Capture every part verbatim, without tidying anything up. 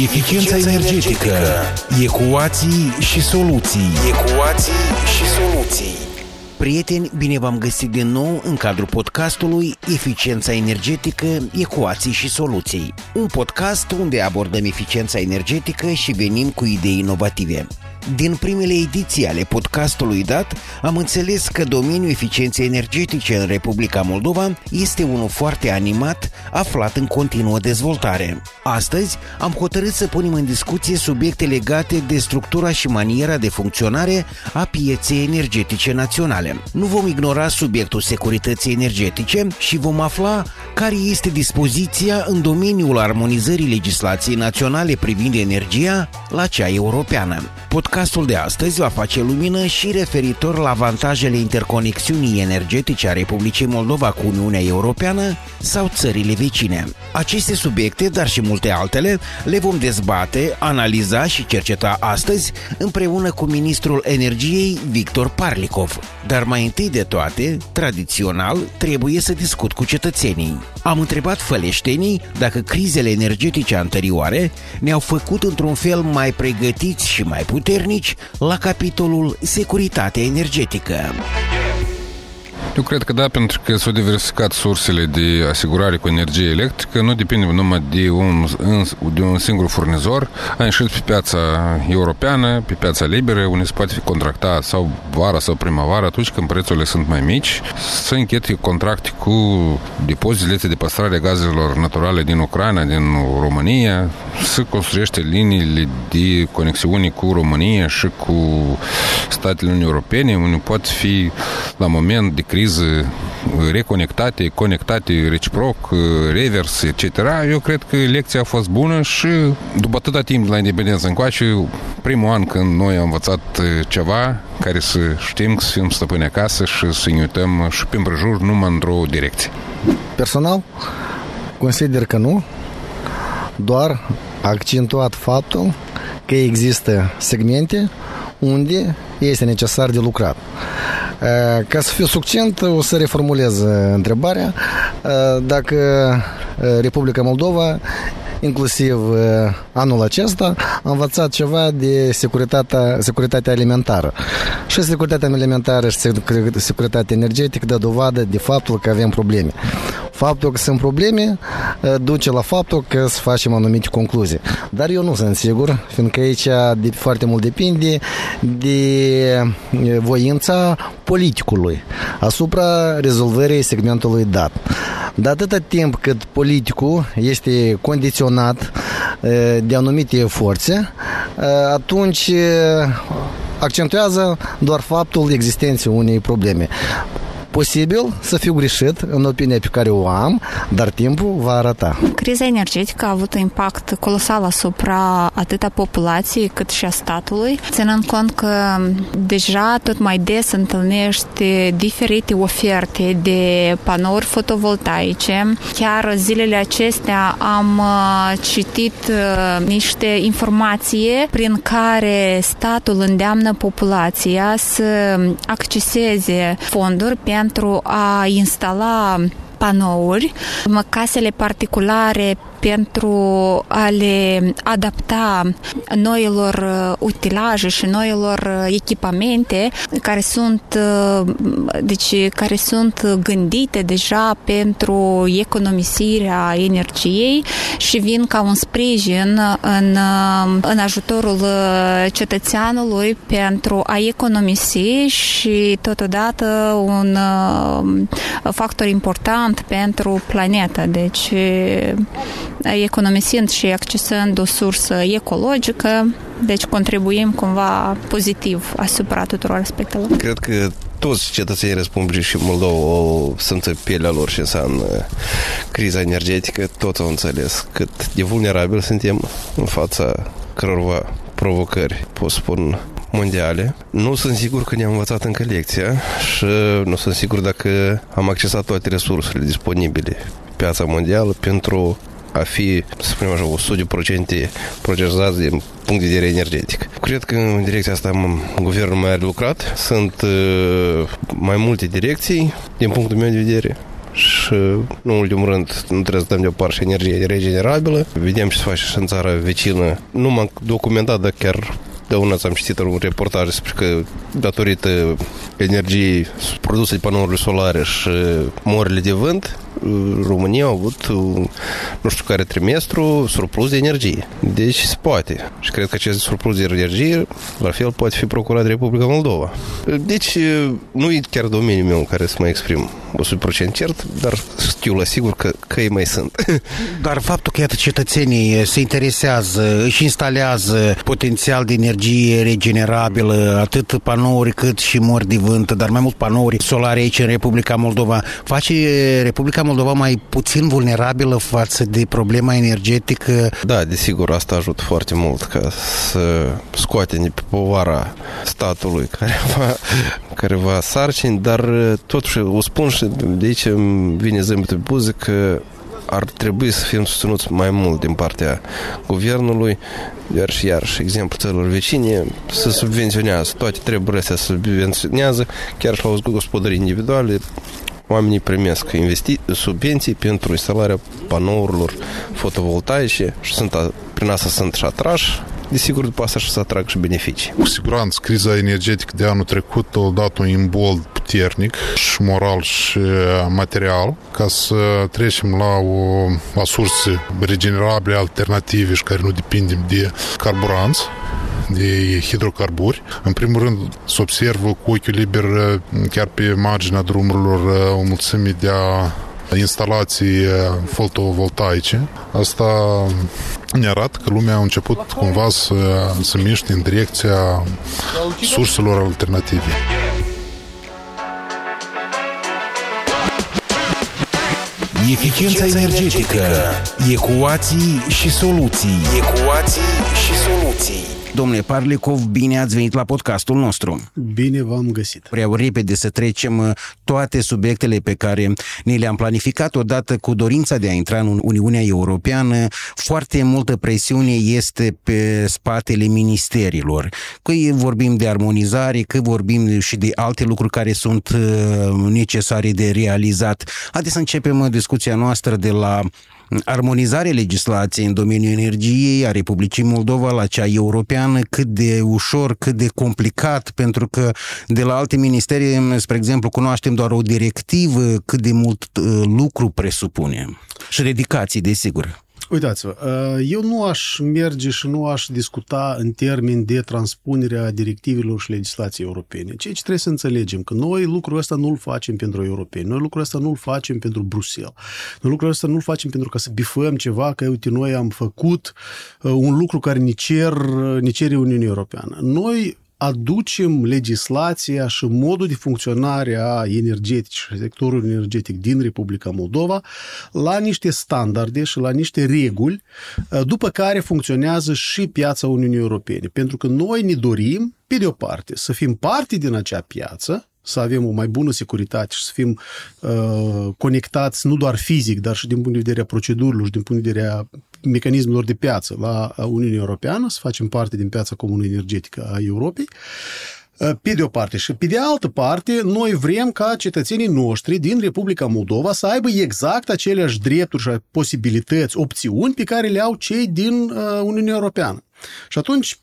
Eficiența energetică. Ecuații și soluții. Ecuații și soluții. Prieteni, bine v-am găsit din nou în cadrul podcastului Eficiența energetică, ecuații și soluții. Un podcast unde abordăm eficiența energetică și venim cu idei inovative. Din primele ediții ale podcastului dat, am înțeles că domeniul eficienței energetice în Republica Moldova este unul foarte animat, aflat în continuă dezvoltare. Astăzi am hotărât să punem în discuție subiecte legate de structura și maniera de funcționare a pieței energetice naționale. Nu vom ignora subiectul securității energetice și vom afla care este dispoziția în domeniul armonizării legislației naționale privind energia la cea europeană. Podcastul de astăzi va face lumină și referitor la avantajele interconexiunii energetice a Republicii Moldova cu Uniunea Europeană sau țările vecine. Aceste subiecte, dar și multe altele, le vom dezbate, analiza și cerceta astăzi împreună cu ministrul energiei Victor Parlicov. Dar mai întâi de toate, tradițional, trebuie să discut cu cetățenii. Am întrebat făleștenii dacă crizele energetice anterioare ne-au făcut într-un fel mai pregătiți și mai puternici la capitolul securitate energetică. Eu cred că da, pentru că s-au diversificat sursele de asigurare cu energie electrică, nu depinde numai de un, de un singur furnizor. A ieșit pe piața europeană, pe piața liberă, unde se poate contracta sau vara sau primăvara, atunci când prețurile sunt mai mici, să închete contracte cu depozitele de păstrare a gazelor naturale din Ucraina, din România, să construiește liniile de conexiune cu România și cu statele Uniunii Europene, unde pot fi la moment de criză reconectate, conectate reciproc, revers, et cetera. Eu cred că lecția a fost bună și după atâta timp la independență încoace, primul an când noi am învățat ceva care să știm că să fim stăpâni acasă și să ne uităm și pe împrejur numai într-o direcție. Personal, consider că nu, doar accentuat faptul că există segmente unde este necesar de lucrat. Ca să fiu succint, o să reformulez întrebarea dacă Republica Moldova, inclusiv anul acesta, a învățat ceva de securitatea, securitatea alimentară. Și securitatea alimentară și securitatea energetică dă dovadă de faptul că avem probleme. Faptul că sunt probleme duce la faptul că să facem anumite concluzii. Dar eu nu sunt sigur, fiindcă aici foarte mult depinde de voința politicului asupra rezolvării segmentului dat. De atâta timp cât politicul este condiționat de anumite forțe, atunci accentuează doar faptul existenței unei probleme. Posibil să fiu greșit în opinia pe care o am, dar timpul va arăta. Criza energetică a avut un impact colosal asupra atât a populației cât și a statului, ținând cont că deja tot mai des întâlnești diferite oferte de panouri fotovoltaice. Chiar zilele acestea am citit niște informații prin care statul îndeamnă populația să acceseze fonduri pentru pentru a instala panouri, casele particulare pentru a le adapta noilor utilaje și noilor echipamente care sunt, deci, care sunt gândite deja pentru economisirea energiei și vin ca un sprijin în, în ajutorul cetățeanului pentru a economisi și totodată un factor important pentru planetă. Deci economisind și accesând o sursă ecologică, deci contribuim cumva pozitiv asupra tuturor aspectelor. Cred că toți cetățenii Republicii și Moldova o, sunt pe pielea lor și înseamnă criza energetică, toți au înțeles cât de vulnerabili suntem în fața cărorva provocări, pot spun, mondiale. Nu sunt sigur că ne-am învățat încă lecția și nu sunt sigur dacă am accesat toate resursele disponibile pe piața mondială pentru a fi, să spunem așa, o sută la sută procesați din punct de vedere energetic. Cred că în direcția asta guvernul mai are lucrat. Sunt uh, mai multe direcții din punctul meu de vedere și, nu în ultimul rând, nu trebuie să dăm deoparte și energie regenerabilă. Vedem ce se face și în țara vecină. Nu m-am documentat, dar chiar de una am citit un reportaj despre că datorită energiei produse de panourile solare și morile de vânt, România a avut, nu știu care trimestru, surplus de energie. Deci se poate. Și cred că acest surplus de energie, la fel, poate fi procurat de Republica Moldova. Deci, nu e chiar domeniul meu în care să mă exprim o sută la sută cert, dar știu la sigur că, că ei mai sunt. Dar faptul că, iată, cetățenii se interesează, își instalează potențial de energie regenerabilă, atât panouri cât și mori de vânt, dar mai mult panouri solare aici în Republica Moldova, face Republica Moldova mai puțin vulnerabilă față de problema energetică? Da, desigur, asta ajută foarte mult ca să scoate pe povara statului care va, care va sarcini, dar totuși o spun și de aici îmi vine zâmbet pe buze că ar trebui să fim susținuți mai mult din partea guvernului, iar și iar și exemplu țărilor vecine, să subvenționează, toate treburile astea să subvenționează, chiar și la gospodării individuale. Oamenii primesc investi- subvenții pentru instalarea panourilor fotovoltaice și sunt, prin asta sunt și atrași. Desigur, după asta și să atrag și beneficii. Cu siguranță, criza energetică de anul trecut a dat un imbold puternic și moral și material ca să trecem la, o, la surse regenerabile, alternative și care nu depindem de carburanți, de hidrocarburi. În primul rând, se observă cu ochiul liber chiar pe marginea drumurilor o mulțime de instalații fotovoltaice. Asta ne arată că lumea a început cumva să se miște în direcția surselor alternative. Eficiența energetică. Ecuații și soluții. Ecuații și soluții. Domnule Parlicov, bine ați venit la podcastul nostru. Bine v-am găsit. Vreau repede să trecem toate subiectele pe care ne le-am planificat odată cu dorința de a intra în Uniunea Europeană. Foarte multă presiune este pe spatele ministerilor. Că vorbim de armonizare, că vorbim și de alte lucruri care sunt necesare de realizat. Haideți să începem discuția noastră de la armonizarea legislației în domeniul energiei a Republicii Moldova la cea europeană, cât de ușor, cât de complicat, pentru că de la alte ministerii, spre exemplu, cunoaștem doar o directivă, cât de mult lucru presupune. Și dedicații, desigur. Uitați-vă, eu nu aș merge și nu aș discuta în termeni de transpunere a directivelor și legislației europene. Ceea ce trebuie să înțelegem, că noi lucrul ăsta nu-l facem pentru europeni, noi lucrul ăsta nu-l facem pentru Bruxelles, noi lucrul ăsta nu-l facem pentru ca să bifăm ceva, că uite, noi am făcut un lucru care ne, cer, ne cere Uniunea Europeană. Noi aducem legislația și modul de funcționare a energetici, sectorul energetic din Republica Moldova la niște standarde și la niște reguli, după care funcționează și piața Uniunii Europene. Pentru că noi ne dorim, pe de o parte, să fim parte din acea piață, să avem o mai bună securitate și să fim uh, conectați nu doar fizic, dar și din punct de vedere a procedurilor și din punct de vedere a mecanismelor de piață la Uniunea Europeană, să facem parte din piața comună energetică a Europei, pe de o parte. Și pe de altă parte, noi vrem ca cetățenii noștri din Republica Moldova să aibă exact aceleași drepturi și posibilități, opțiuni pe care le au cei din Uniunea Europeană. Și atunci,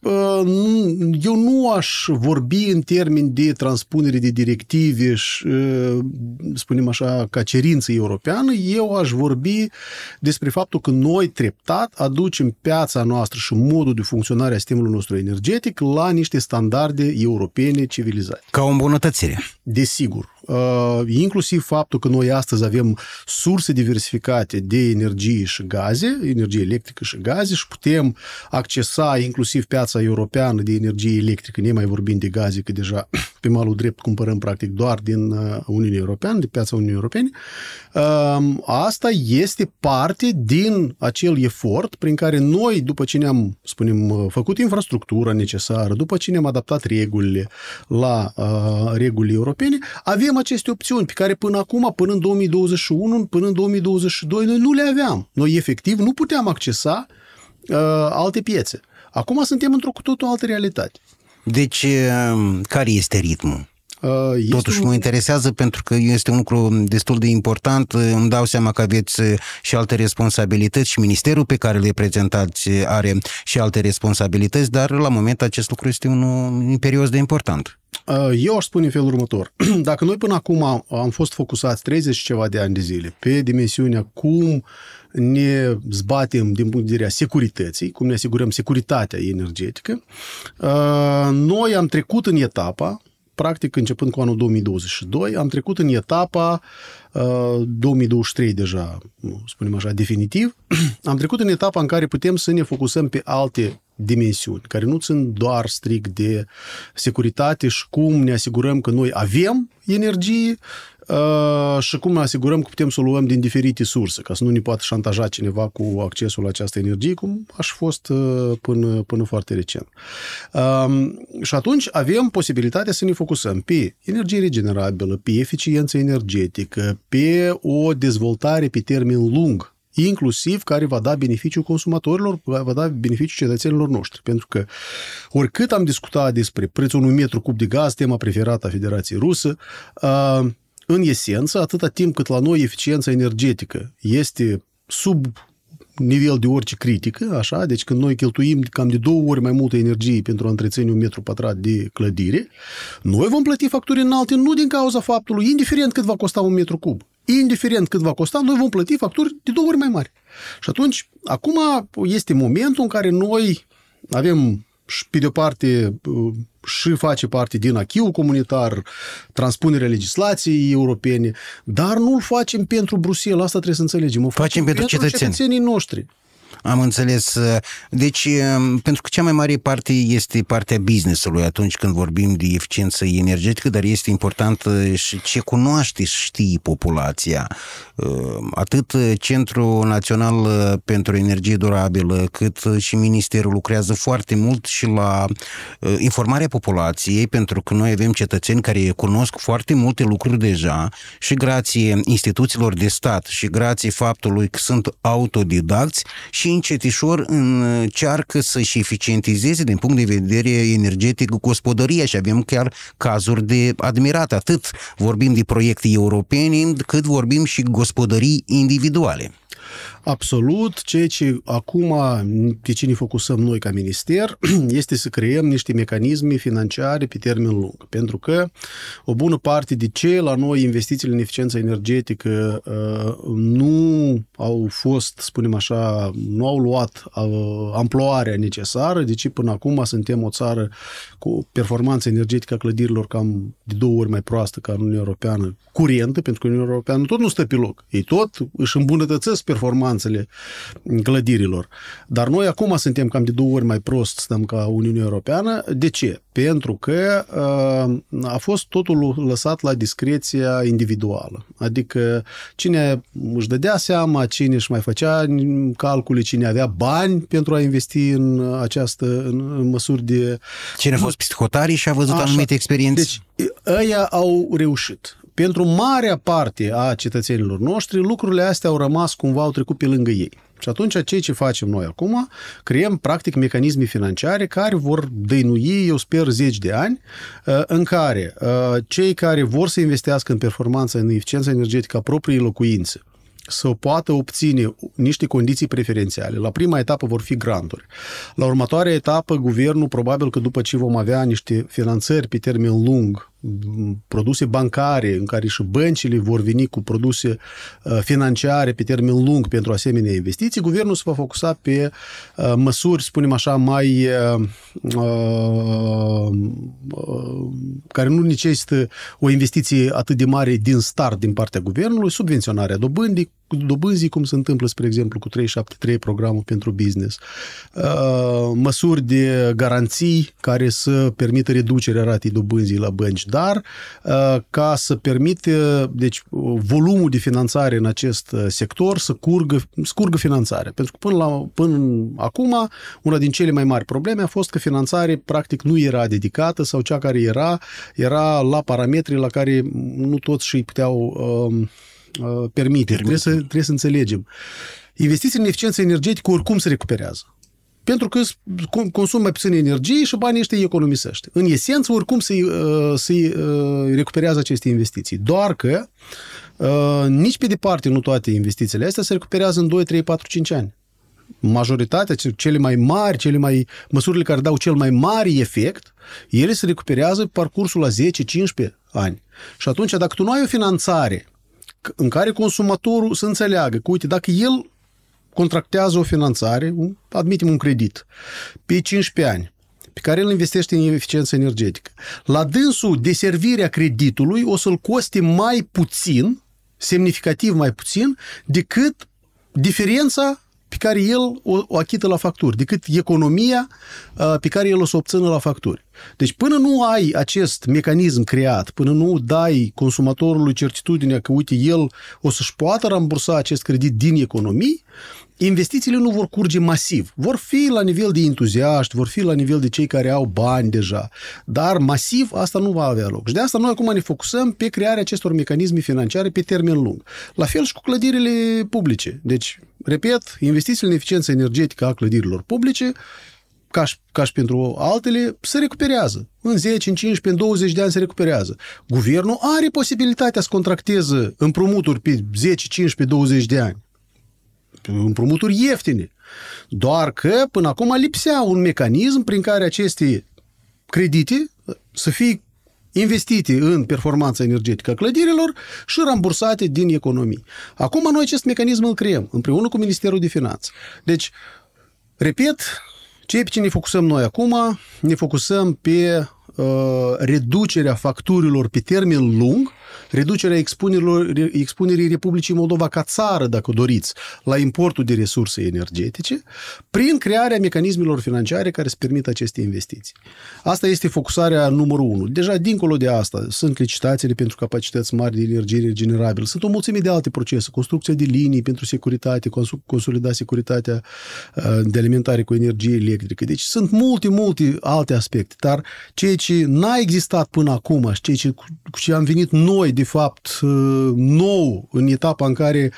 eu nu aș vorbi în termeni de transpunere de directive și, spunem așa, ca cerință europeană, eu aș vorbi despre faptul că noi, treptat, aducem piața noastră și modul de funcționare a sistemului nostru energetic la niște standarde europene civilizate. Ca o îmbunătățire. Desigur. Inclusiv faptul că noi astăzi avem surse diversificate de energie și gaze, energie electrică și gaze, și putem accesa inclusiv piața europeană de energie electrică, ne mai vorbim de gaze, că deja pe malul drept cumpărăm practic doar din Uniunea Europeană, de piața Uniunii Europene. Asta este parte din acel efort prin care noi, după ce ne-am, spunem, făcut infrastructura necesară, după ce ne-am adaptat regulile la regulile europene, avem aceste opțiuni pe care până acum, până în două mii douăzeci și unu, până în două mii douăzeci și doi, noi nu le aveam. Noi efectiv nu puteam accesa alte piețe. Acum suntem într-o cu totul altă realitate. Deci, care este ritmul? Este Totuși un... mă interesează pentru că este un lucru destul de important. Îmi dau seama că aveți și alte responsabilități și ministerul pe care le reprezentați are și alte responsabilități, dar la moment acest lucru este unul imperios de important. Eu aș spune în felul următor. Dacă noi până acum am fost focusați treizeci și ceva de ani de zile pe dimensiunea cum ne zbatem din punct de vedere a securității, cum ne asigurăm securitatea energetică, noi am trecut în etapa, practic începând cu anul două mii douăzeci și doi, am trecut în etapa două mii douăzeci și trei deja, spunem așa, definitiv, am trecut în etapa în care putem să ne focusăm pe alte dimensiuni, care nu țin doar strict de securitate și cum ne asigurăm că noi avem energie și cum ne asigurăm că putem să o luăm din diferite surse, ca să nu ne poată șantaja cineva cu accesul la această energie, cum aș fost până, până foarte recent. Și atunci avem posibilitatea să ne focusăm pe energie regenerabilă, pe eficiență energetică, pe o dezvoltare pe termen lung, inclusiv care va da beneficiu consumatorilor, va da beneficiu cetățenilor noștri. Pentru că oricât am discutat despre prețul unui metru cub de gaz, tema preferată a Federației Rusă, în esență, atâta timp cât la noi eficiența energetică este sub nivel de orice critică, așa, deci când noi cheltuim cam de două ori mai multă energie pentru a întreține un metru pătrat de clădire, noi vom plăti facturi înalte nu din cauza faptului, indiferent cât va costa un metru cub, indiferent cât va costa, noi vom plăti facturi de două ori mai mari. Și atunci, acum este momentul în care noi avem, pe de-o parte, și face parte din achiul comunitar, transpunerea legislației europene, dar nu-l facem pentru Bruxelles, asta trebuie să înțelegem. O facem, facem pentru, pentru cetățeni. cetățenii noștri. Am înțeles. Deci, pentru că cea mai mare parte este partea business-ului atunci când vorbim de eficiență energetică, dar este important și ce cunoaște și știe populația. Atât Centrul Național pentru Energie Durabilă, cât și Ministerul lucrează foarte mult și la informarea populației, pentru că noi avem cetățeni care cunosc foarte multe lucruri deja și grație instituțiilor de stat și grație faptului că sunt autodidacți și încetișor încearcă să-și eficientizeze din punct de vedere energetic gospodăria și avem chiar cazuri de admirat. Atât vorbim de proiecte europene, cât vorbim și gospodării individuale. Absolut. Ceea ce acum pe ce ne focusăm noi ca minister este să creăm niște mecanisme financiare pe termen lung. Pentru că o bună parte de ce la noi investițiile în eficiență energetică nu au fost, spunem așa, nu au luat amploarea necesară, deci până acum suntem o țară cu performanță energetică a clădirilor cam de două ori mai proastă ca în Uniunea Europeană curentă, pentru că Uniunea Europeană tot nu stă pe loc. Ei tot își îmbunătățesc performanța clădirilor. Dar noi acum suntem cam de două ori mai prost stăm ca Uniunea Europeană. De ce? Pentru că a fost totul lăsat la discreția individuală. Adică cine își dădea seama, cine își mai făcea calcule, cine avea bani pentru a investi în această în măsuri de... Cine a fost psihotari și a văzut Așa. anumite experiențe. Deci, ăia au reușit. Pentru marea parte a cetățenilor noștri, lucrurile astea au rămas cumva, au trecut pe lângă ei. Și atunci, ceea ce facem noi acum, creăm, practic, mecanisme financiare care vor dăinui, eu sper, zeci de ani, în care cei care vor să investească în performanță, în eficiență energetică a propriei locuințe, să poată obține niște condiții preferențiale. La prima etapă vor fi granturi. La următoarea etapă, guvernul, probabil că după ce vom avea niște finanțări pe termen lung, produse bancare, în care și băncile vor veni cu produse financiare pe termen lung pentru asemenea investiții, guvernul se va focusa pe măsuri, spunem așa, mai care nu necesită o investiție atât de mare din start din partea guvernului, subvenționarea dobândii, dobânzii, cum se întâmplă, spre exemplu, cu trei șapte trei, programul pentru business, măsuri de garanții care să permită reducerea ratei dobânzii la bănci, dar ca să permită, deci, volumul de finanțare în acest sector să curgă, să curgă finanțarea. Pentru că până, la, până acum, una din cele mai mari probleme a fost că finanțarea practic nu era dedicată sau cea care era, era la parametri la care nu toți și-i puteau um, permite. Trebuie să, trebuie să înțelegem. Investițiile în eficiență energetică oricum se recuperează. pentru că consumă mai puțin energie și banii ăștia îi economisește. În esență, oricum să-i, să-i recuperează aceste investiții. Doar că nici pe departe nu toate investițiile astea se recuperează în doi, trei, patru, cinci ani. Majoritatea, cele mai mari, cele mai, măsurile care dau cel mai mare efect, ele se recuperează pe parcursul la zece, cincisprezece ani. Și atunci, dacă tu nu ai o finanțare în care consumatorul să înțeleagă că, uite, dacă el contractează o finanțare, admitem un credit, pe cincisprezece ani, pe care îl investește în eficiență energetică, la dânsul deservirea creditului o să-l coste mai puțin, semnificativ mai puțin, decât diferența pe care el o achită la facturi, decât economia pe care el o să obțină la facturi. Deci până nu ai acest mecanism creat, până nu dai consumatorului certitudinea că, uite, el o să-și poată rambursa acest credit din economii, investițiile nu vor curge masiv. Vor fi la nivel de entuziaști, vor fi la nivel de cei care au bani deja, dar masiv asta nu va avea loc. Și de asta noi acum ne focusăm pe crearea acestor mecanisme financiare pe termen lung. La fel și cu clădirile publice. Deci, repet, investițiile în eficiență energetică a clădirilor publice, ca și, ca și pentru altele, se recuperează. În zece, în cincisprezece, în douăzeci de ani se recuperează. Guvernul are posibilitatea să contracteze împrumuturi pe zece, cincisprezece, douăzeci de ani. Împrumuturi ieftine. Doar că până acum lipsea un mecanism prin care aceste credite să fie investite în performanța energetică a clădirilor și rambursate din economii. Acum noi acest mecanism îl creăm împreună cu Ministerul de Finanțe. Deci, repet, ceea pe ce ne focusăm noi acum, ne focusăm pe uh, reducerea facturilor pe termen lung, reducerea expunerii Republicii Moldova ca țară, dacă doriți, la importul de resurse energetice, prin crearea mecanismelor financiare care îți permit aceste investiții. Asta este focusarea numărul unu. Deja, dincolo de asta, sunt licitațiile pentru capacități mari de energie regenerabilă, sunt o mulțime de alte procese, construcția de linii pentru securitate, consolida securitatea de alimentare cu energie electrică. Deci sunt multe, multe alte aspecte, dar ceea ce n-a existat până acum și ceea ce, cu ce am venit noi, de fapt, nou în etapa în care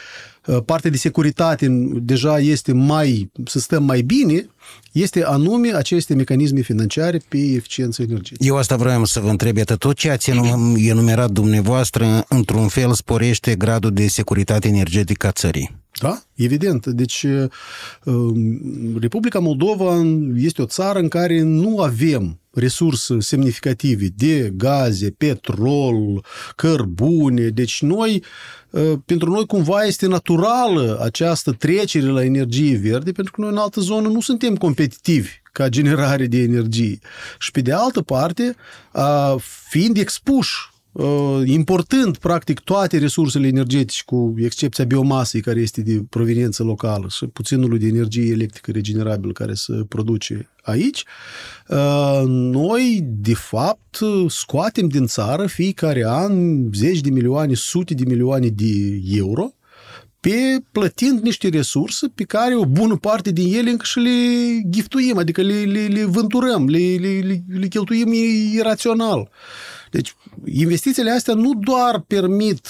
partea de securitate deja este mai, să stăm mai bine, este anume aceste mecanisme financiare pe eficiență energetică. Eu asta vreau să vă întreb, iată, tot ceea ce enumerat dumneavoastră, într-un fel, sporește gradul de securitate energetică a țării. Da, evident. Deci, Republica Moldova este o țară în care nu avem resurse semnificative de gaze, petrol, cărbune. Deci noi, pentru noi cumva este naturală această trecere la energie verde, pentru că noi în altă zonă nu suntem competitivi ca generare de energie. Și pe de altă parte, fiind expuși, importând practic toate resursele energetice, cu excepția biomasei, care este de proveniență locală, și puținului de energie electrică regenerabilă care se produce aici, noi, de fapt, scoatem din țară fiecare an zeci de milioane, sute de milioane de euro, pe plătind niște resurse pe care o bună parte din ele încă și le giftuim, adică le, le, le vânturăm, le, le, le cheltuim irațional. Deci, investițiile astea nu doar permit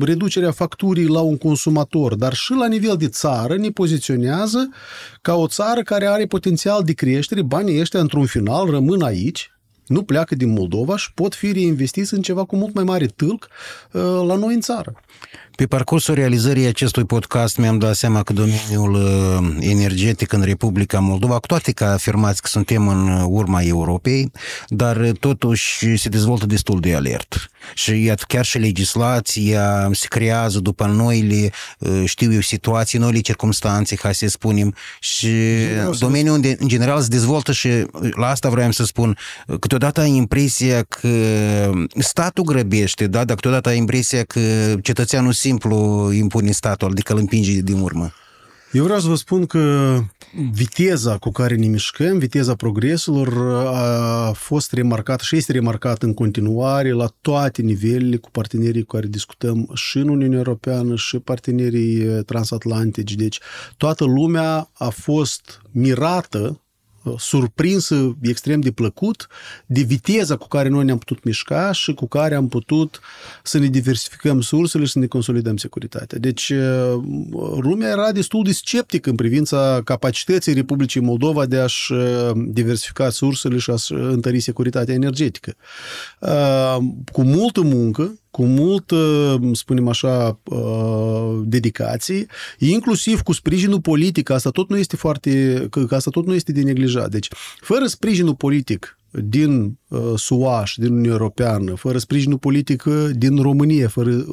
reducerea facturii la un consumator, dar și la nivel de țară ne poziționează ca o țară care are potențial de creștere, banii ăștia într-un final rămân aici, nu pleacă din Moldova și pot fi reinvestiți în ceva cu mult mai mare tâlc la noi în țară. Pe parcursul realizării acestui podcast mi-am dat seama că domeniul energetic în Republica Moldova, cu toate că afirmați că suntem în urma Europei, dar totuși se dezvoltă destul de alert. Și iată, chiar și legislația se creează după noile, știu eu, situații, noile circumstanțe, ca să spunem, și domeniul unde în general se dezvoltă și la asta vreau să spun, câteodată ai impresia că statul grăbește, da? Dar câteodată ai impresia că cetățeanul simplu impune statul, adică îl împinge din urmă. Eu vreau să vă spun că viteza cu care ne mișcăm, viteza progreselor a fost remarcată și este remarcată în continuare la toate nivelele cu partenerii cu care discutăm și în Uniunea Europeană și partenerii transatlantici. Deci toată lumea a fost mirată surprinsă extrem de plăcut de viteza cu care noi ne-am putut mișca și cu care am putut să ne diversificăm sursele și să ne consolidăm securitatea. Deci lumea era destul de sceptică în privința capacității Republicii Moldova de a-și diversifica sursele și a-și întări securitatea energetică. Cu multă muncă, cu multă, spunem așa, dedicație, inclusiv cu sprijinul politic, asta tot nu este foarte, că asta tot nu este de neglijat. Deci, fără sprijinul politic din S U A, din Uniunea Europeană, fără sprijinul politic din România, fără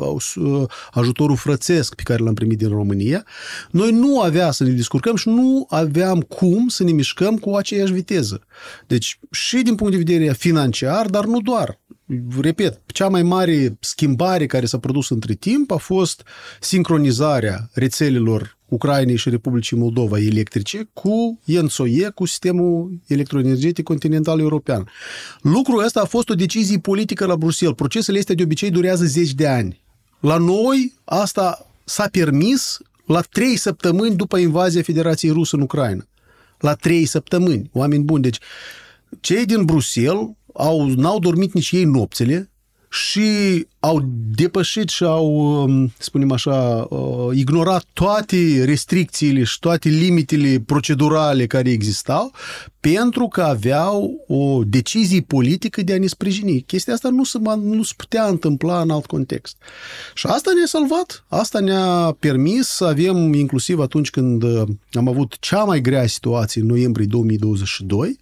ajutorul frățesc pe care l-am primit din România, noi nu aveam să ne descurcăm și nu aveam cum să ne mișcăm cu aceeași viteză. Deci, și din punct de vedere financiar, dar nu doar. Repet, cea mai mare schimbare care s-a produs între timp a fost sincronizarea rețelelor Ucrainei și Republicii Moldova electrice cu E N T S O E, cu sistemul electroenergetic continental european. Lucrul ăsta a fost o decizie politică la Bruxelles. Procesele astea de obicei durează zeci de ani. La noi asta s-a permis la trei săptămâni după invazia Federației Rusă în Ucraina. La trei săptămâni, oameni buni. Deci, cei din Bruxelles au, n-au dormit nici ei nopțile și au depășit și au, spunem așa, ignorat toate restricțiile și toate limitele procedurale care existau, pentru că aveau o decizie politică de a ne sprijini. Chestia asta nu se, nu se putea întâmpla în alt context. Și asta ne-a salvat, asta ne-a permis să avem, inclusiv atunci când am avut cea mai grea situație în noiembrie două mii douăzeci și doi,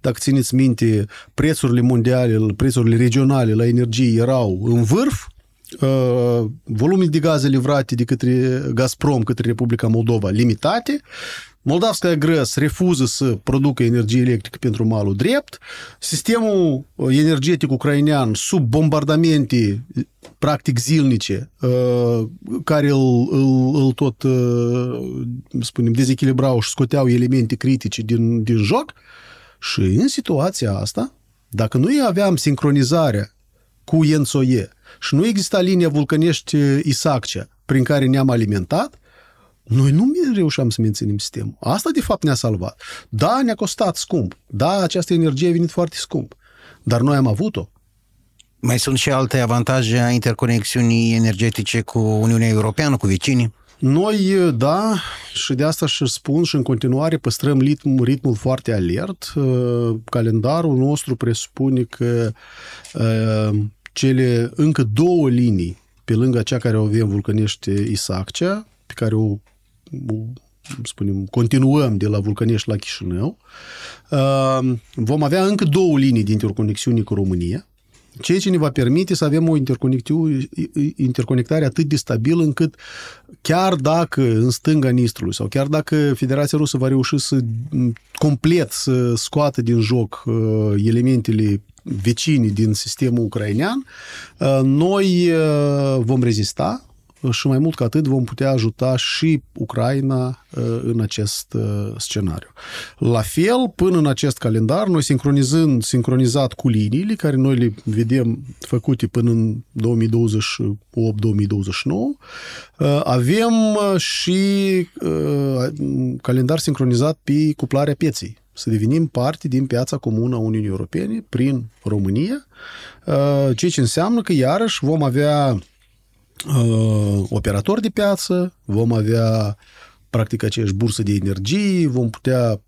dacă țineți minte, prețurile mondiale, prețurile regionale la energie erau în vârf, volumele de gaze livrate de către Gazprom, către Republica Moldova, limitate, Moldavsca Grăs refuză să producă energie electrică pentru malul drept, sistemul energetic ucrainean sub bombardamente practic zilnice care îl, îl, îl tot, spunem, dezechilibrau și scoteau elemente critice din, din joc. Și în situația asta, dacă nu aveam sincronizarea cu E N T S O E și nu exista linia Vulcănești Isaccea prin care ne-am alimentat, noi nu reușeam să menținem sistemul. Asta, de fapt, ne-a salvat. Da, ne-a costat scump. Da, această energie a venit foarte scump. Dar noi am avut-o. Mai sunt și alte avantaje a interconexiunii energetice cu Uniunea Europeană, cu vecinii? Noi, da, și de asta și spun și în continuare păstrăm ritm, ritmul foarte alert. Calendarul nostru presupune că cele încă două linii, pe lângă cea care o avem Vulcănești Isaccea, pe care o, o spunem, continuăm de la Vulcănești la Chișinău, vom avea încă două linii de interconexiune cu România, ceea ce ne va permite să avem o interconectare atât de stabilă încât chiar dacă în stânga Nistrului sau chiar dacă Federația Rusă va reuși să complet să scoată din joc elementele vecine din sistemul ucrainean, noi vom rezista și mai mult ca atât vom putea ajuta și Ucraina în acest scenariu. La fel, până în acest calendar, noi sincronizând, sincronizat cu liniile, care noi le vedem făcute până în două mii douăzeci și opt două mii douăzeci și nouă, avem și calendar sincronizat pe cuplarea pieței. Să devenim parte din piața comună a Uniunii Europene prin România, ceea ce înseamnă că iarăși vom avea operatori de piață, vom avea practic aceeași bursă de energie, vom putea,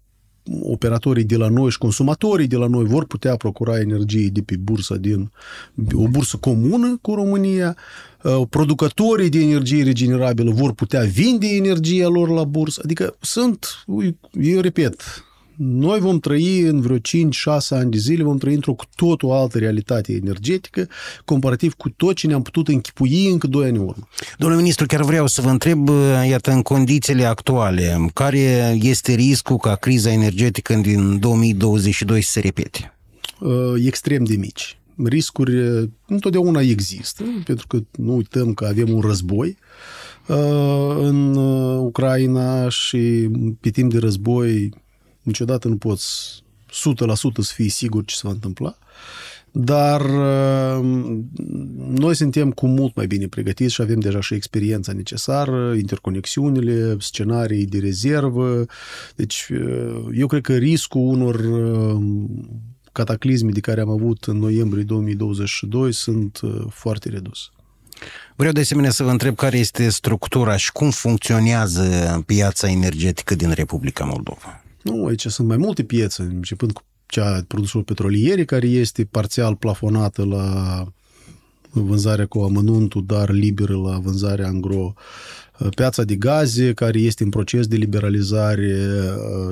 operatorii de la noi și consumatorii de la noi vor putea procura energie de pe bursa din, o bursă comună cu România, producătorii de energie regenerabilă vor putea vinde energia lor la bursă, adică sunt, eu repet, noi vom trăi în vreo cinci șase ani de zile, vom trăi într-o cu totul altă realitate energetică, comparativ cu tot ce ne-am putut închipui încă doi ani în urmă. Domnule ministru, chiar vreau să vă întreb, iată, în condițiile actuale, care este riscul ca criza energetică din două mii douăzeci și doi să se repete? Extrem de mici. Riscuri întotdeauna există, pentru că nu uităm că avem un război în Ucraina și pe timp de război niciodată nu poți o sută la sută să fii sigur ce se va întâmpla. Dar noi suntem cu mult mai bine pregătiți și avem deja și experiența necesară, interconexiunile, scenarii de rezervă. Deci, eu cred că riscul unor cataclisme de care am avut în noiembrie două mii douăzeci și doi sunt foarte redus. Vreau de asemenea să vă întreb care este structura și cum funcționează piața energetică din Republica Moldova. Nu, aici sunt mai multe piețe, începând cu cea a produselor petroliere, care este parțial plafonată la vânzarea cu amănuntul, dar liberă la vânzarea angro. Piața de gaze, care este în proces de liberalizare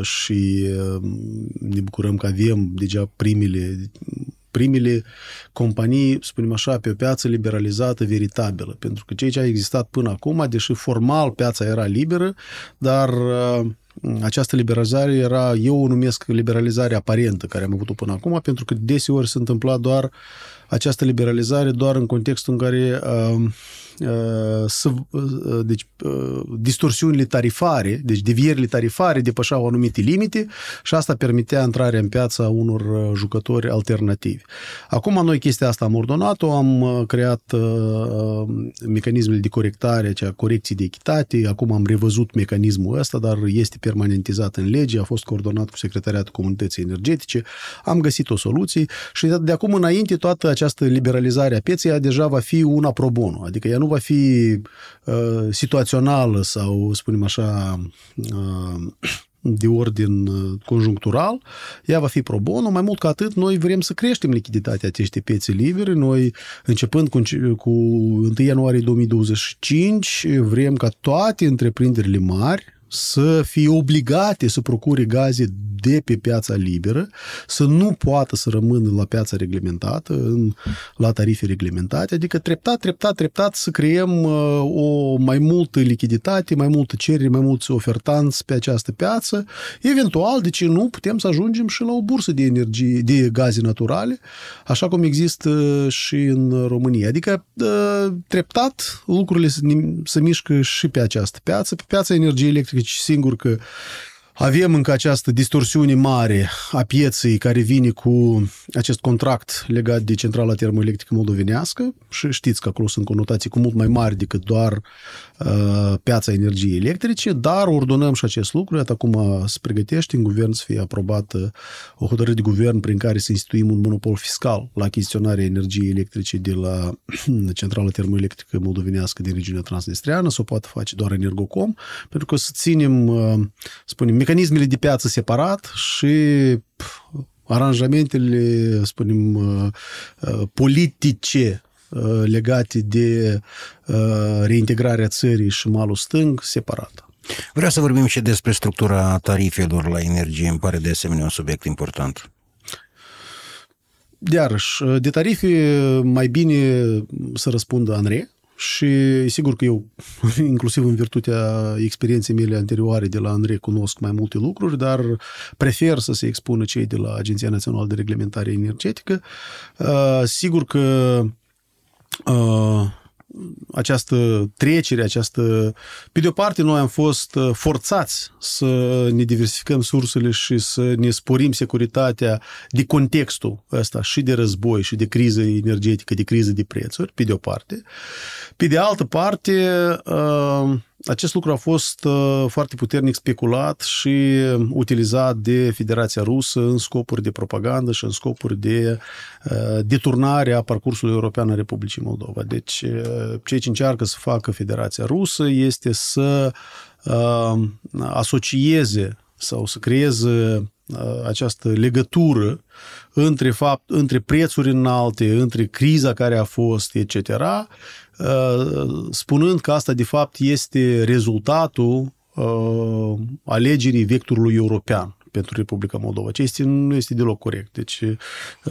și ne bucurăm că avem deja primele primele companii, spunem așa, pe o piață liberalizată, veritabilă. Pentru că ceea ce a existat până acum, deși formal piața era liberă, dar această liberalizare era, eu o numesc liberalizare aparentă, care am avut-o până acum, pentru că deseori se întâmpla doar această liberalizare doar în contextul în care uh, uh, deci, uh, distorsiunile tarifare, deci devierile tarifare depășau anumite limite și asta permitea intrarea în piața unor jucători alternativi. Acum noi chestia asta am ordonat-o, am creat uh, mecanismele de corectare, cea corecții de echitate, acum am revăzut mecanismul ăsta, dar este permanentizat în lege, a fost coordonat cu Secretariatul Comunității Energetice, am găsit o soluție și de acum înainte toată această liberalizare a pieței ea deja va fi una pro bono, adică ea nu va fi uh, situațională sau, spunem așa, uh, de ordin conjunctural, ea va fi pro bono. Mai mult ca atât, noi vrem să creștem lichiditatea acestei piețe libere. Noi, începând cu, cu întâi ianuarie două mii douăzeci și cinci, vrem ca toate întreprinderile mari să fie obligate să procure gaze de pe piața liberă, să nu poată să rămână la piața reglementată, în, la tarife reglementate, adică treptat, treptat, treptat să creăm uh, o mai multă lichiditate, mai multă cerere, mai mulți ofertanți pe această piață. Eventual, de ce nu, putem să ajungem și la o bursă de energie, de gaze naturale, așa cum există și în România. Adică uh, treptat lucrurile se, se mișcă și pe această piață, pe piața energiei electrice. Deci, singur că avem încă această distorsiune mare a pieței care vine cu acest contract legat de Centrala Termoelectrică Moldovenească și știți că acolo sunt conotații cu mult mai mari decât doar uh, piața energiei electrice, dar ordonăm și acest lucru, iată acum se pregătește în guvern să fie aprobată o hotărâre de guvern prin care să instituim un monopol fiscal la achiziționarea energiei electrice de la Centrala Termoelectrică Moldovenească din regiunea transnistreană, să o poată face doar Energo punct com, pentru că să ținem, uh, spunem, mecanismele de piață separat și aranjamentele, spunem, politice legate de reintegrarea țării și malul stâng separat. Vreau să vorbim și despre structura tarifelor la energie, îmi pare de asemenea un subiect important. Iarăși, de tarife mai bine să răspundă Andrei. Și sigur că eu, inclusiv în virtutea experienței mele anterioare de la Andrei, cunosc mai multe lucruri, dar prefer să se expună cei de la Agenția Națională de Reglementare Energetică. Uh, sigur că uh, această trecere, această... Pe de o parte, noi am fost forțați să ne diversificăm sursele și să ne sporim securitatea de contextul ăsta și de război și de criză energetică, de criză de prețuri, pe de o parte. Pe de altă parte, acest lucru a fost foarte puternic speculat și utilizat de Federația Rusă în scopuri de propagandă și în scopuri de deturnare a parcursului european al Republicii Moldova. Deci, ceea ce încearcă să facă Federația Rusă este să asocieze sau să creeze această legătură între, fapt, între prețuri înalte, între criza care a fost, et cetera, spunând că asta, de fapt, este rezultatul alegerii vectorului european pentru Republica Moldova. Ce este, nu este deloc corect. Deci,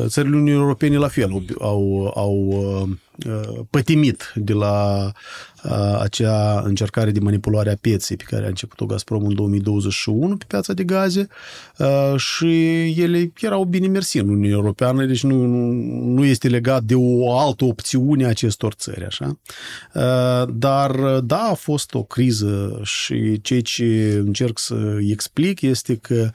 țările Uniunii Europene la fel au, au pătimit de la acea încercare de manipulare a pieței pe care a început-o Gazprom în două mii douăzeci și unu pe piața de gaze și ele erau bine mersi în Uniunea Europeană, deci nu, nu este legat de o altă opțiune a acestor țări, așa. Dar, da, a fost o criză și ceea ce încerc să explic este că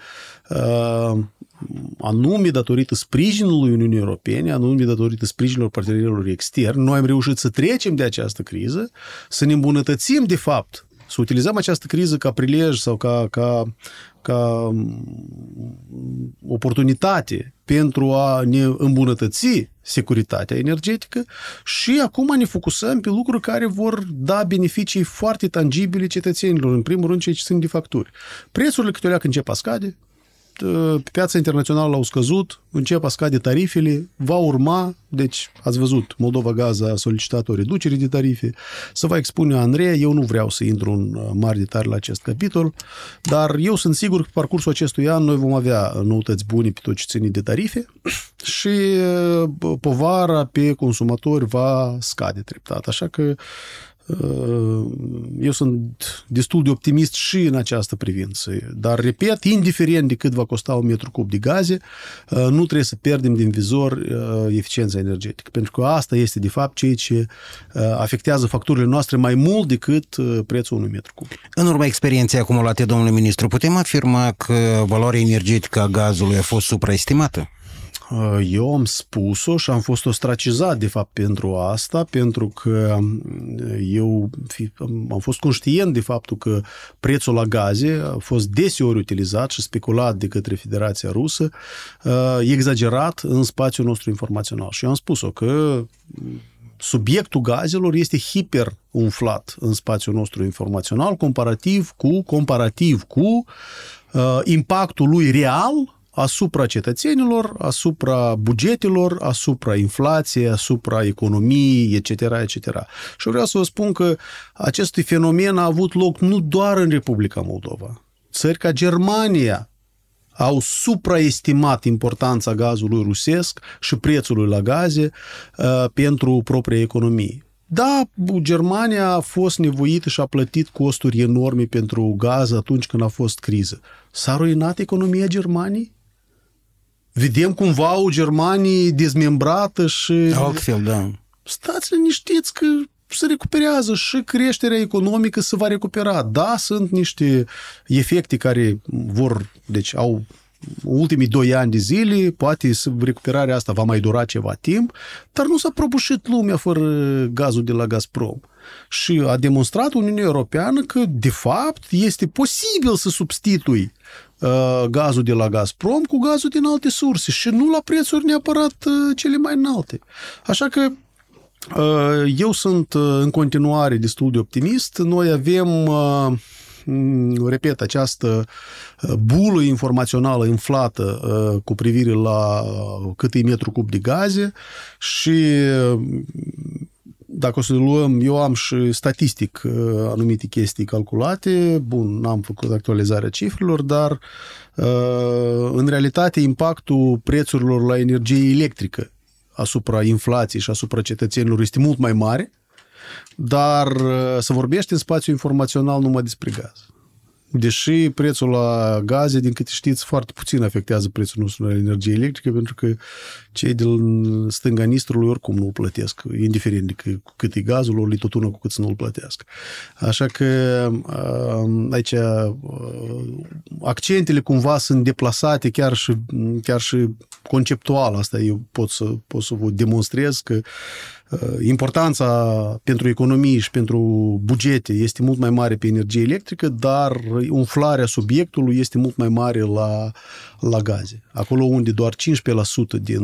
anume datorită sprijinului Uniunii Europene, anume datorită sprijinului partenerilor externi, noi am reușit să trecem de această criză, să ne îmbunătățim, de fapt, să utilizăm această criză ca prilej sau ca, ca, ca oportunitate pentru a ne îmbunătăți securitatea energetică și acum ne focusăm pe lucruri care vor da beneficii foarte tangibile cetățenilor, în primul rând cei ce țin de facturi. Prețurile câteodată încep a scade, pe piața internațională au scăzut, încep a scade tarifele, va urma, deci ați văzut, Moldova Gaz a solicitat o reducere de tarife, se va expune ANRE, eu nu vreau să intru în mari detalii la acest capitol, dar eu sunt sigur că pe parcursul acestui an noi vom avea noutăți bune pe tot ce ține de tarife și povara pe consumatori va scade treptat, așa că eu sunt destul de optimist și în această privință. Dar, repet, indiferent de cât va costa un metru cub de gaze, nu trebuie să pierdem din vizor eficiența energetică. Pentru că asta este, de fapt, ceea ce afectează facturile noastre mai mult decât prețul unui metru cub. În urma experienței acumulate, domnule ministru, putem afirma că valoarea energetică a gazului a fost supraestimată? Eu am spus-o și am fost ostracizat, de fapt, pentru asta, pentru că eu am fost conștient de faptul că prețul la gaze a fost deseori utilizat și speculat de către Federația Rusă, exagerat în spațiul nostru informațional. Și eu am spus-o că subiectul gazelor este hiper umflat în spațiul nostru informațional comparativ cu, comparativ cu impactul lui real asupra cetățenilor, asupra bugetelor, asupra inflației, asupra economiei, et cetera, et cetera. Și vreau să vă spun că acest fenomen a avut loc nu doar în Republica Moldova. Țări ca Germania au supraestimat importanța gazului rusesc și prețului la gaze uh, pentru propria economie. Da, Germania a fost nevoită și a plătit costuri enorme pentru gaz atunci când a fost criză. S-a ruinat economia Germaniei? Vedem cumva o Germanie dezmembrată și... Altfel, da. Stați liniștiți că se recuperează și creșterea economică se va recupera. Da, sunt niște efecte care vor, deci au ultimii doi ani de zile, poate recuperarea asta va mai dura ceva timp, dar nu s-a prăbușit lumea fără gazul de la Gazprom. Și a demonstrat Uniunea Europeană că, de fapt, este posibil să substitui uh, gazul de la Gazprom cu gazul din alte surse și nu la prețuri neapărat uh, cele mai înalte. Așa că uh, eu sunt uh, în continuare destul de optimist. Noi avem... Uh, repet, această bulă informațională inflată cu privire la cât e metru cub de gaze și dacă o să luăm, eu am și statistic anumite chestii calculate, bun, n-am făcut actualizarea cifrelor, dar în realitate impactul prețurilor la energie electrică asupra inflației și asupra cetățenilor este mult mai mare. Dar să vorbești în spațiu informațional numai despre gaz. Deși prețul la gaze, din câte știți, foarte puțin afectează prețul nostru la energie electrică, pentru că cei de stânga Nistrului oricum nu îl plătesc, indiferent de cât e gazul, ori tot una cu cât să nu îl plătească. Așa că aici accentele cumva sunt deplasate chiar și, chiar și conceptual. Asta eu pot să, pot să vă demonstrez că importanța pentru economie și pentru bugete este mult mai mare pe energie electrică, dar umflarea subiectului este mult mai mare la, la gaze. Acolo unde doar cincisprezece la sută din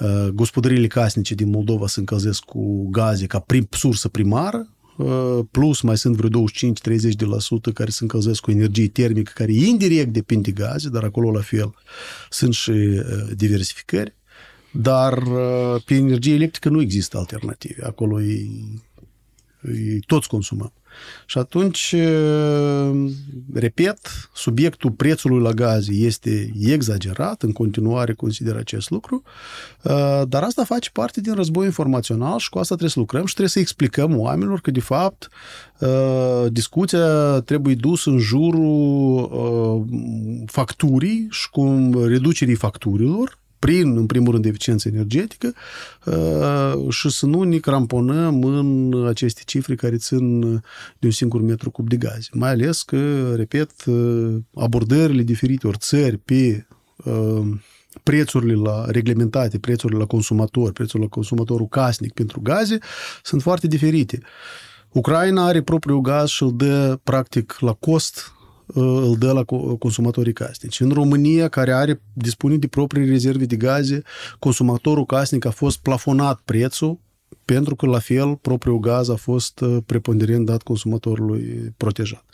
uh, gospodăriile casnice din Moldova se încălzesc cu gaze ca prim, sursă primară, uh, plus mai sunt vreo douăzeci și cinci la treizeci la sută care se încălzesc cu energie termică, care indirect depinde de gaze, dar acolo la fel sunt și uh, diversificări. Dar pe energie electrică nu există alternative. Acolo îi, îi toți consumăm. Și atunci, repet, subiectul prețului la gaze este exagerat, în continuare consider acest lucru, dar asta face parte din războiul informațional și cu asta trebuie să lucrăm și trebuie să explicăm oamenilor că, de fapt, discuția trebuie dusă în jurul facturii și cum reducerii facturilor, prin, în primul rând, eficiență energetică și să nu ne cramponăm în aceste cifre care țin de un singur metru cub de gaze. Mai ales că, repet, abordările diferitor țări pe prețurile la reglementate, prețurile la consumator, prețul la consumatorul casnic pentru gaze sunt foarte diferite. Ucraina are propriul gaz și îl dă practic la cost, îl dă la consumatorii casnici. În România, care are disponibil proprii rezerve de gaze, consumatorul casnic a fost plafonat prețul, pentru că, la fel, propriul gaz a fost preponderent dat consumatorului protejat.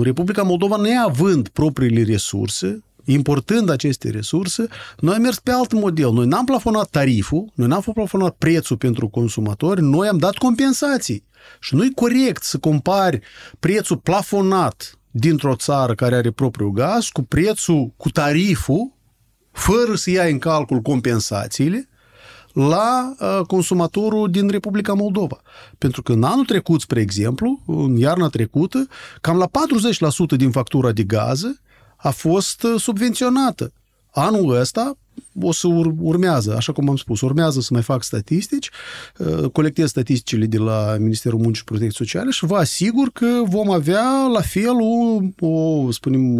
Republica Moldova, neavând propriile resurse, importând aceste resurse, noi am mers pe alt model. Noi n-am plafonat tariful, noi n-am plafonat prețul pentru consumatori, noi am dat compensații. Și nu-i corect să compari prețul plafonat dintr-o țară care are propriul gaz cu prețul, cu tariful, fără să ia în calcul compensațiile, la consumatorul din Republica Moldova. Pentru că în anul trecut, spre exemplu, în iarna trecută, cam la patruzeci la sută din factura de gaze a fost subvenționată. Anul ăsta o să urmează, așa cum am spus, urmează să mai fac statistici, colectez statisticile de la Ministerul Muncii și Protecției Sociale și vă asigur că vom avea la fel o, o, spunem,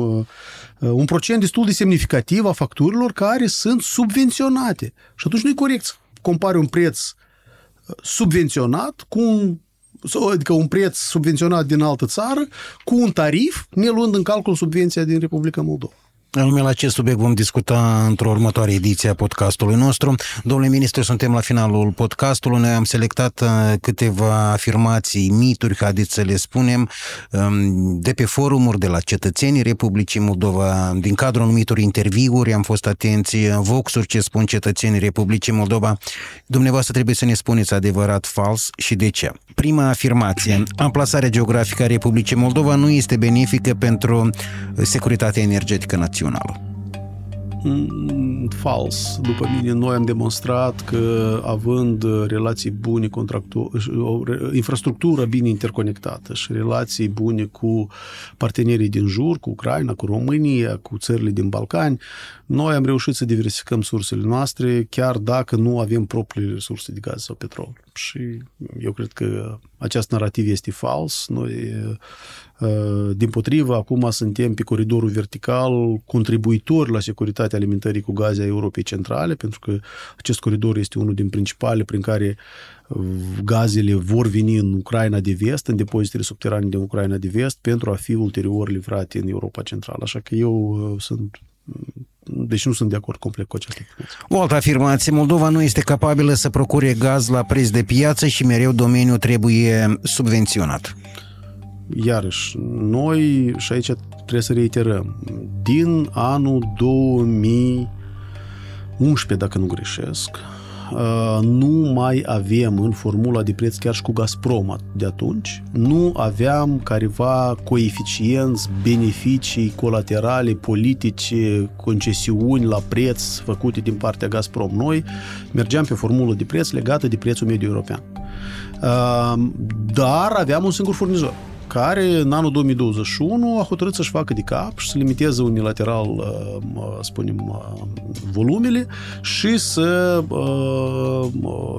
un procent destul de semnificativ a facturilor care sunt subvenționate. Și atunci nu e corect să compari un preț subvenționat cu un, adică un preț subvenționat din altă țară cu un tarif, ne luând în calcul subvenția din Republica Moldova. Anume la acest subiect vom discuta într-o următoare ediție a podcastului nostru. Domnule ministru, suntem la finalul podcastului. Noi am selectat câteva afirmații, mituri, haideți să le spunem, de pe forumuri, de la cetățenii Republicii Moldova, din cadrul anumitor interviuri, am fost atenți, voxuri ce spun cetățenii Republicii Moldova. Dumneavoastră trebuie să ne spuneți adevărat, fals și de ce. Prima afirmație: amplasarea geografică a Republicii Moldova nu este benefică pentru securitatea energetică națională. Fals. După mine, noi am demonstrat că, având relații bune, o infrastructură bine interconectată și relații bune cu partenerii din jur, cu Ucraina, cu România, cu țările din Balcani, noi am reușit să diversificăm sursele noastre, chiar dacă nu avem propriile resurse de gaz sau petrol. Și eu cred că acest narativ este fals. Noi, dimpotrivă, acum suntem pe coridorul vertical contribuitori la securitatea alimentării cu gaze a Europei Centrale, pentru că acest coridor este unul din principalele prin care gazele vor veni în Ucraina de vest, în depozitele subterane din Ucraina de vest, pentru a fi ulterior livrate în Europa Centrală. Așa că eu sunt... Deci nu sunt de acord complet cu aceste lucruri. O altă afirmație: Moldova nu este capabilă să procure gaz la preț de piață și mereu domeniul trebuie subvenționat. Iarăși, noi, și aici trebuie să reiterăm, din anul două mii unsprezece, dacă nu greșesc, nu mai avem în formula de preț, chiar și cu Gazprom de atunci, nu aveam careva coeficienți, beneficii colaterale, politice, concesiuni la preț făcute din partea Gazprom. Noi mergeam pe formulă de preț legată de prețul mediu european. Dar aveam un singur furnizor, care în anul două mii douăzeci și unu a hotărât să-și facă de cap și să limiteze unilateral, spunem, volumele și să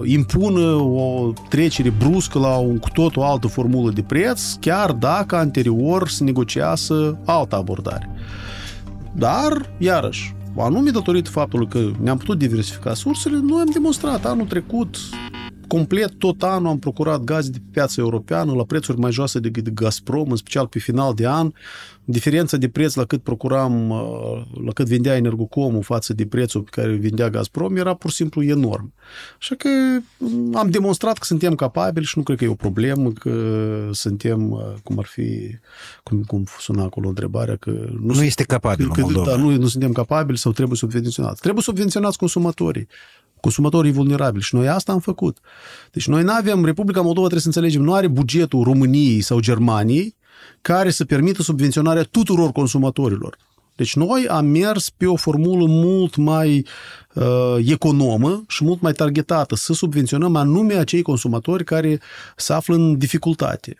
impună o trecere bruscă la un cu tot o altă formulă de preț, chiar dacă anterior se negociase altă abordare. Dar, iarăși, anume datorită faptului că ne-am putut diversifica sursele, noi am demonstrat anul trecut, complet tot anul am procurat gaze de pe piața europeană la prețuri mai joase decât Gazprom, în special pe final de an. Diferența de preț la cât procuram, la cât vindea Energo punct com față de prețul pe care îl vindea Gazprom era pur și simplu enorm. Așa că am demonstrat că suntem capabili și nu cred că e o problemă că suntem, cum ar fi, cum, cum suna acolo întrebarea, că nu, nu este capabil că, Moldova. Da, nu, nu suntem capabili sau trebuie subvenționați. Trebuie subvenționați consumatorii. consumatorii vulnerabili. Și noi asta am făcut. Deci noi nu avem, Republica Moldova, trebuie să înțelegem, nu are bugetul României sau Germaniei care să permită subvenționarea tuturor consumatorilor. Deci noi am mers pe o formulă mult mai uh, economă și mult mai targetată, să subvenționăm anume acei consumatori care se află în dificultate.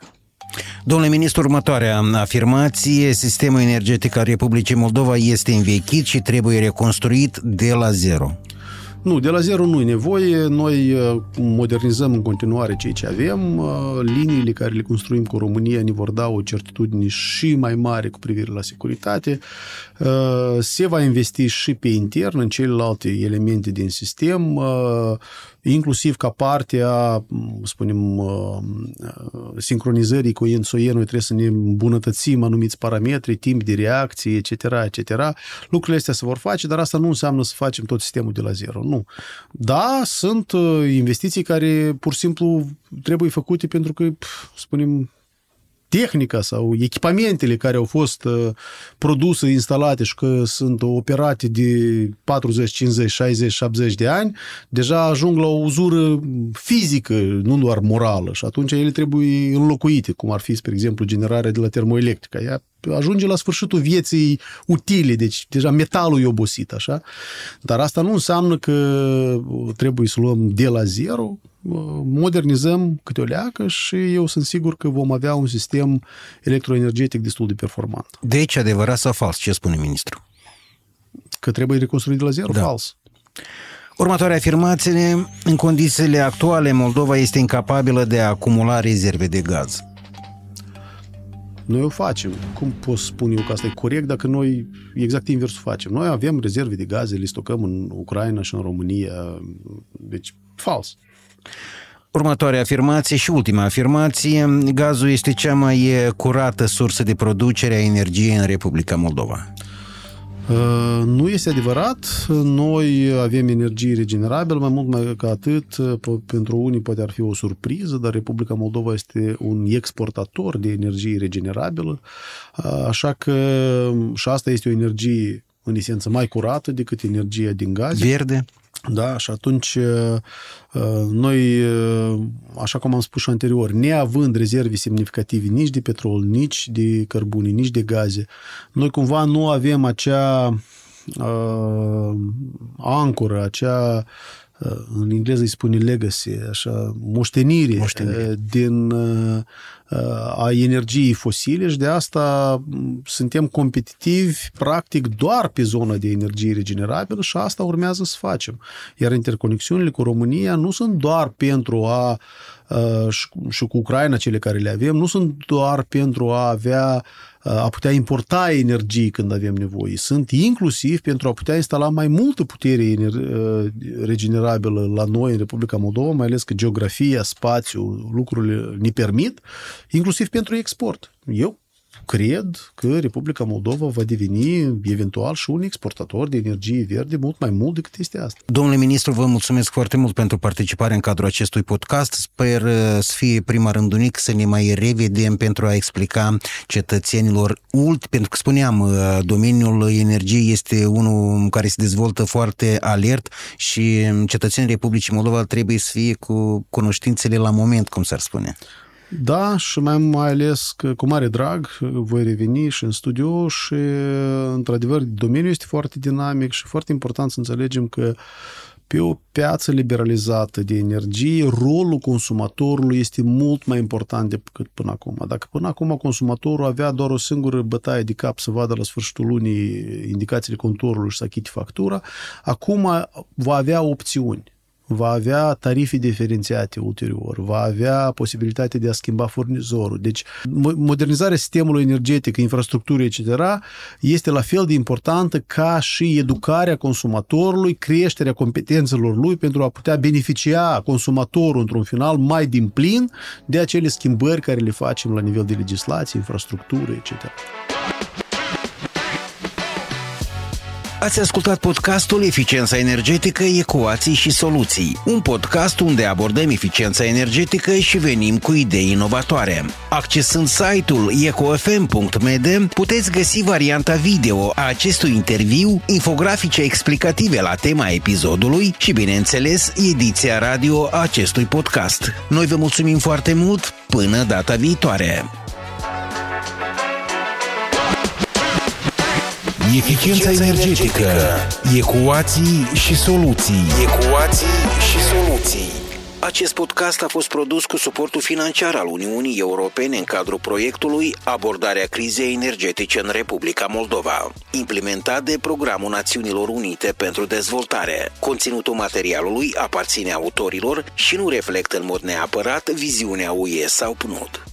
Domnule ministru, următoarea afirmație: sistemul energetic al Republicii Moldova este învechit și trebuie reconstruit de la zero. Nu, de la zero nu e nevoie. Noi modernizăm în continuare ceea ce avem. Liniile care le construim cu România ne vor da o certitudine și mai mare cu privire la securitate. Se va investi și pe intern în celelalte elemente din sistem, inclusiv ca parte a, spunem, sincronizării cu E N T S O E, noi trebuie să ne îmbunătățim anumiți parametri, timp de reacție, et cetera, et cetera. Lucrurile astea se vor face, dar asta nu înseamnă să facem tot sistemul de la zero, nu. Da, sunt investiții care pur și simplu trebuie făcute pentru că, spunem, tehnica sau echipamentele care au fost produse, instalate și că sunt operate de patruzeci, cincizeci, șaizeci, șaptezeci de ani, deja ajung la o uzură fizică, nu doar morală, și atunci ele trebuie înlocuite, cum ar fi, spre exemplu, generarea de la termoelectrică. Ea ajunge la sfârșitul vieții utile, deci deja metalul e obosit, așa. Dar asta nu înseamnă că trebuie să luăm de la zero, modernizăm câte o leacă și eu sunt sigur că vom avea un sistem electroenergetic destul de performant. Deci, adevărat sau fals? Ce spune ministrul? Că trebuie reconstruit de la zero? Da. Fals. Următoarea afirmație: în condițiile actuale, Moldova este incapabilă de a acumula rezerve de gaz. Noi o facem. Cum pot spune eu că asta e corect dacă noi exact inversul facem? Noi avem rezerve de gaze, le stocăm în Ucraina și în România. Deci, fals. Următoarea afirmație și ultima afirmație: gazul este cea mai curată sursă de producere a energiei în Republica Moldova. Nu este adevărat. Noi avem energie regenerabilă, mai mult mai ca atât, pentru unii poate ar fi o surpriză, dar Republica Moldova este un exportator de energie regenerabilă, așa că și asta este o energie în esență mai curată decât energia din gaze. Verde. Da, și atunci noi, așa cum am spus și anterior, neavând rezerve semnificative nici de petrol, nici de cărbune, nici de gaze, noi cumva nu avem acea uh, ancoră, acea, în engleză îi spune legacy, așa, moștenire, moștenire. din a energiei fosile, și de asta suntem competitivi practic doar pe zona de energie regenerabilă și asta urmează să facem. Iar interconexiunile cu România nu sunt doar pentru a, și cu Ucraina cele care le avem, nu sunt doar pentru a avea, a putea importa energie când avem nevoie. Sunt inclusiv pentru a putea instala mai multă putere regenerabilă la noi în Republica Moldova, mai ales că geografia, spațiul, lucrurile ne permit, inclusiv pentru export. Eu cred că Republica Moldova va deveni eventual și un exportator de energie verde mult mai mult decât este asta. Domnule ministru, vă mulțumesc foarte mult pentru participare în cadrul acestui podcast. Sper să fie prima rândunic să ne mai revedem pentru a explica cetățenilor ult, pentru că spuneam, domeniul energiei este unul care se dezvoltă foarte alert și cetățenii Republicii Moldova trebuie să fie cu cunoștințele la moment, cum s-ar spune. Da, și mai, mai ales că cu mare drag voi reveni și în studio și, într-adevăr, domeniul este foarte dinamic și foarte important să înțelegem că pe o piață liberalizată de energie, rolul consumatorului este mult mai important decât până acum. Dacă până acum consumatorul avea doar o singură bătaie de cap să vadă la sfârșitul lunii indicațiile contorului și să achite factura, acum va avea opțiuni. Va avea tarife diferențiate ulterior, va avea posibilitatea de a schimba furnizorul. Deci modernizarea sistemului energetic, infrastructurii, et cetera este la fel de importantă ca și educarea consumatorului, creșterea competențelor lui pentru a putea beneficia consumatorul într-un final mai din plin de acele schimbări care le facem la nivel de legislație, infrastructură, et cetera. Ați ascultat podcastul Eficiența energetică, ecuații și soluții. Un podcast unde abordăm eficiența energetică și venim cu idei inovatoare. Accesând site-ul e c o f m punct m d, puteți găsi varianta video a acestui interviu, infografice explicative la tema episodului și, bineînțeles, ediția radio a acestui podcast. Noi vă mulțumim foarte mult, până data viitoare! Eficiența energetică, ecuații și soluții. Ecuații și soluții. Acest podcast a fost produs cu suportul financiar al Uniunii Europene în cadrul proiectului Abordarea crizei energetice în Republica Moldova, implementat de Programul Națiunilor Unite pentru Dezvoltare. Conținutul materialului aparține autorilor și nu reflectă în mod neapărat viziunea U E sau P N U D.